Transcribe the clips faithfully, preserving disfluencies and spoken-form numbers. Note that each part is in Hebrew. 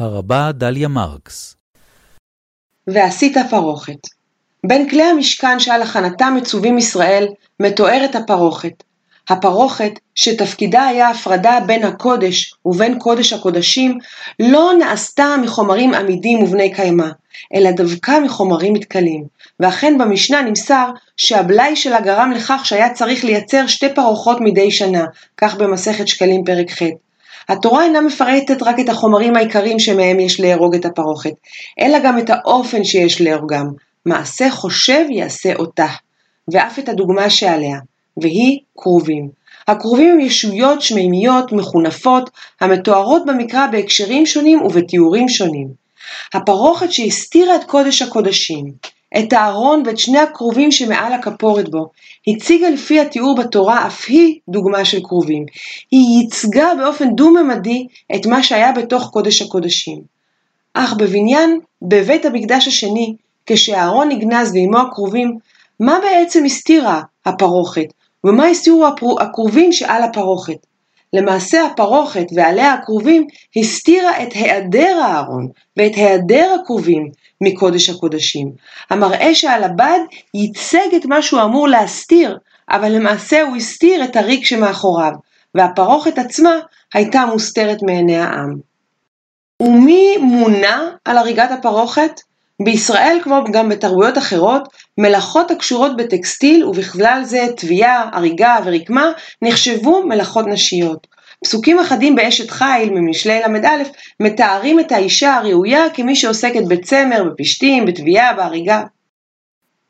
הרבה דליה מרקס. ועשית הפרוכת. בין כלי המשכן שעל הכנתה מצווים ישראל מתוארת הפרוכת. הפרוכת שתפקידה היה הפרדה בין הקודש ובין קודש הקודשים לא נעשתה מחומרים עמידים ובני קיימה, אלא דווקא מחומרים מתכלים. ואכן במשנה נמסר שהבלי שלה גרם לכך שהיה צריך לייצר שתי פרוכות מדי שנה, כך במסכת שקלים פרק ח'. התורה אינה מפרטת רק את החומרים העיקריים שמהם יש להרוג את הפרוכת, אלא גם את האופן שיש להורגם. מעשה חושב יעשה אותה, ואף את הדוגמה שעליה, והיא קרובים. הקרובים הם ישויות שמימיות, מחונפות, המתוארות במקרא בהקשרים שונים ובתיאורים שונים. הפרוכת שהסתירה את קודש הקודשים, את הארון ואת שני הקרובים שמעל הכפורת בו, הציגה לפי התיאור בתורה אף היא דוגמה של קרובים. היא ייצגה באופן דו-ממדי את מה שהיה בתוך קודש הקודשים. אך בבניין, בבית המקדש השני, כשהארון נגנז ועמו הקרובים, מה בעצם הסתירה הפרוכת? ומה הסתירו הקרובים שעל הפרוכת? למעשה הפרוכת ועליה הקרובים הסתירה את היעדר הארון ואת היעדר הקרובים מקודש הקודשים. המראה שעל הבד ייצג את מה שהוא אמור להסתיר, אבל למעשה הוא הסתיר את הריק שמאחוריו, והפרוכת עצמה הייתה מוסתרת מעיני העם. ומי מונה על הריגת הפרוכת? בישראל, כמו גם בתרבויות אחרות, מלאכות הקשורות בטקסטיל ובכלל זה תביעה, הריגה ורקמה נחשבו מלאכות נשיות. פסוקים אחדים באשת חיל ממשלי למד א' מתארים את האישה הראויה כמי שעוסקת בצמר, בפשתים, בתביעה, בהריגה.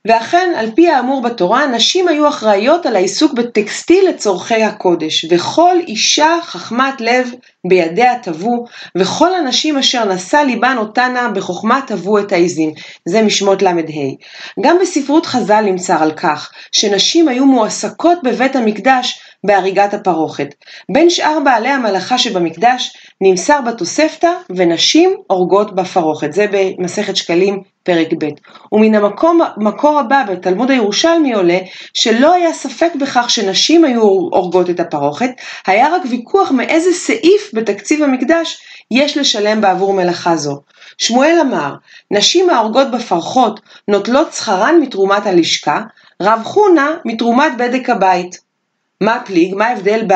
ואכן, על פי האמור בתורה, נשים היו אחראיות על העיסוק בטקסטיל לצורכי הקודש, וכל אישה חכמת לב בידיה תבו, וכל הנשים אשר נשא ליבן אותנה בחוכמה תבו את העזים. זה משמות למד ה'. גם בספרות חז"ל נמצא על כך, שנשים היו מועסקות בבית המקדש בהריגת הפרוכת. בין שאר בעלי המלאכה שבמקדש נמסר בתוספתא ונשים הורגות בפרוכת. זה במסכת שקלים פרק ב'. ומן המקום, מקור הבא בתלמוד הירושלמי עולה שלא היה ספק בכך שנשים היו הורגות את הפרוכת, היה רק ויכוח מאיזה סעיף בתקציב המקדש יש לשלם בעבור מלאכה זו. שמואל אמר, נשים ההורגות בפרחות נוטלות שכרן מתרומת הלשכה, רב חונה מתרומת בדק הבית. מה פליג? מה ההבדל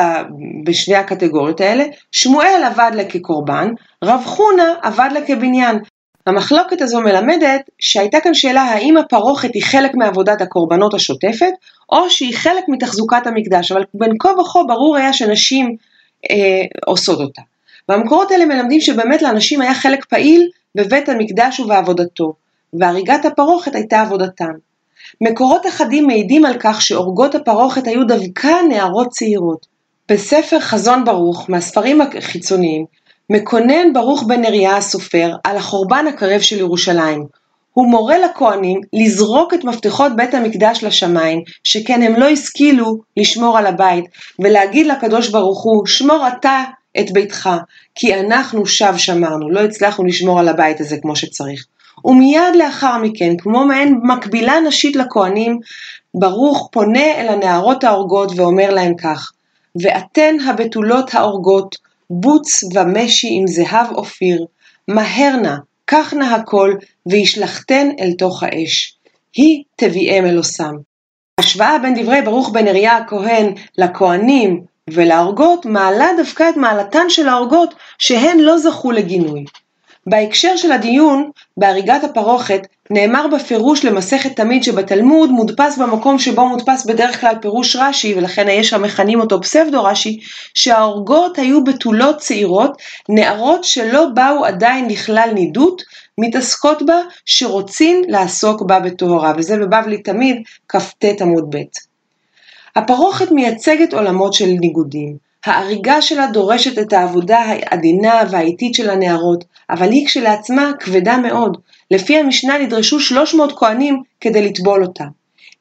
בשני הקטגוריות האלה? שמואל עבד לה כקורבן, רב חונה עבד לה כבניין. המחלוקת הזו מלמדת שהייתה כאן שאלה האם הפרוכת היא חלק מעבודת הקורבנות השוטפת, או שהיא חלק מתחזוקת המקדש, אבל בין כה וכה ברור היה שנשים אה, עושות אותה. והמקורות האלה מלמדים שבאמת לאנשים היה חלק פעיל בבית המקדש ובעבודתו, והריגת הפרוכת הייתה עבודתם. מקורות אחדים מעידים על כך שאורגות הפרוכת היו דווקא נערות צעירות. בספר חזון ברוך, מהספרים החיצוניים, מקונן ברוך בן אריה הסופר על החורבן הקרב של ירושלים. הוא מורה לכהנים לזרוק את מפתחות בית המקדש לשמיים, שכן הם לא השכילו לשמור על הבית, ולהגיד לקדוש ברוך הוא, שמור אתה את ביתך, כי אנחנו שב שמרנו, לא הצלחנו לשמור על הבית הזה כמו שצריך. ומיד לאחר מכן, כמו מעין מקבילה נשית לכהנים, ברוך פונה אל הנערות האורגות ואומר להם כך, ואתן הבתולות האורגות, בוץ ומשי עם זהב אופיר, מהרנה, קחנה הכל, וישלחתן אל תוך האש. היא תביאם אל עושם. השוואה בין דברי ברוך בן אריה הכהן לכהנים ולאורגות, מעלה דווקא את מעלתן של האורגות, שהן לא זכו לגינוי. בהקשר של הדיון, בהריגת הפרוכת, נאמר בפירוש למסכת תמיד שבתלמוד מודפס במקום שבו מודפס בדרך כלל פירוש רש"י, ולכן יש המכנים אותו פסבדו רש"י, שההורגות היו בתולות צעירות, נערות שלא באו עדיין לכלל נידות, מתעסקות בה, שרוצים לעסוק בה בטהרה, וזה בבבלי תמיד כ"ט עמוד ב'. הפרוכת מייצגת עולמות של ניגודים. ההריגה שלה דורשת את העבודה העדינה והאיטית של הנערות, אבל היא כשלעצמה כבדה מאוד. לפי המשנה נדרשו שלוש מאות כהנים כדי לטבול אותה.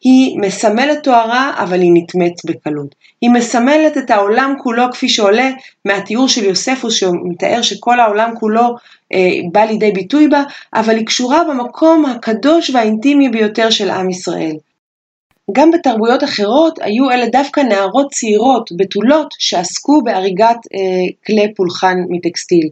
היא מסמלת תוארה, אבל היא נתמת בקלות. היא מסמלת את העולם כולו כפי שעולה מהתיאור של יוספוס, שמתאר שכל העולם כולו אה, בא לידי ביטוי בה, אבל היא קשורה במקום הקדוש והאינטימי ביותר של עם ישראל. גם בתרבויות אחרות היו אלה דווקא נערות צעירות בתולות שעסקו בהריגת אה, כלי פולחן מטקסטיל.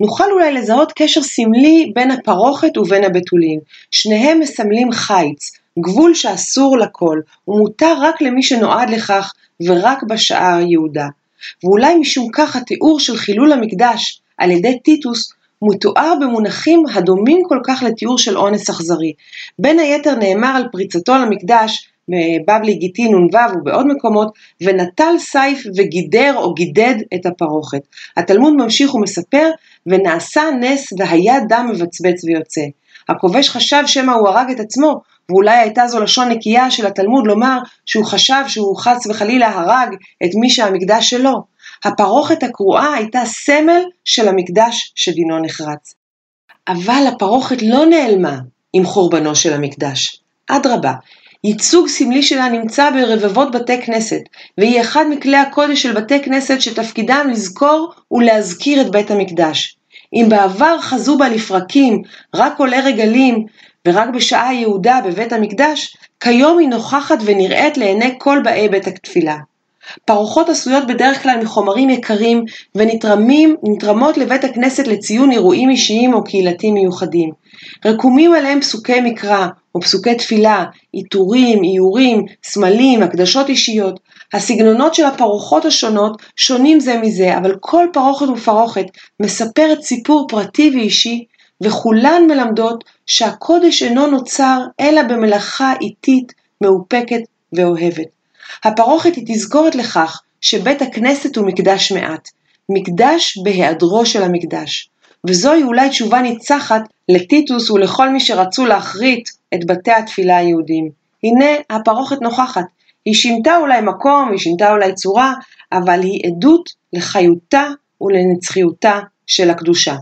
נוכל אולי לזהות קשר סמלי בין הפרוכת ובין הבתולים. שניהם מסמלים חיץ, גבול שאסור לכל, ומותר רק למי שנועד לכך ורק בשעה היהודה. ואולי משום כך התיאור של חילול המקדש על ידי טיטוס מתואר במונחים הדומים כל כך לתיאור של אונס אכזרי. בין היתר נאמר על פריצתו למקדש, בבלי גיטין ונבב ובעוד מקומות, ונטל סייף וגידר או גידד את הפרוכת. התלמוד ממשיך ומספר, ונעשה נס והיה דם מבצבץ ויוצא. הכובש חשב שמה הוא הרג את עצמו, ואולי הייתה זו לשון נקייה של התלמוד לומר שהוא חשב שהוא חס וחלילה הרג את מי שהמקדש שלו. הפרוכת הקרועה הייתה סמל של המקדש שדינו נחרץ. אבל הפרוכת לא נעלמה עם חורבנו של המקדש. אדרבה, ייצוג סמלי שלה נמצא ברבבות בתי כנסת, והיא אחד מכלי הקודש של בתי כנסת שתפקידם לזכור ולהזכיר את בית המקדש. אם בעבר חזו בה לפרקים, רק עולי רגלים ורק בשעה יהודה בבית המקדש, כיום היא נוכחת ונראית לעיני כל באי בית התפילה. פרוחות עשויות בדרך כלל מחומרים יקרים ונתרמים, נתרמות לבית הכנסת לציון אירועים אישיים או קהילתיים מיוחדים. רקומים עליהם פסוקי מקרא או פסוקי תפילה, עיטורים, איורים, סמלים, הקדשות אישיות. הסגנונות של הפרוחות השונות שונים זה מזה, אבל כל פרוכת ופרוכת מספרת סיפור פרטי ואישי, וכולן מלמדות שהקודש אינו נוצר אלא במלאכה איטית, מאופקת ואוהבת. הפרוכת היא תזכורת לכך שבית הכנסת הוא מקדש מעט, מקדש בהיעדרו של המקדש, וזוהי אולי תשובה ניצחת לטיטוס ולכל מי שרצו להחריט את בתי התפילה היהודים. הנה הפרוכת נוכחת, היא שינתה אולי מקום, היא שינתה אולי צורה, אבל היא עדות לחיותה ולנצחיותה של הקדושה.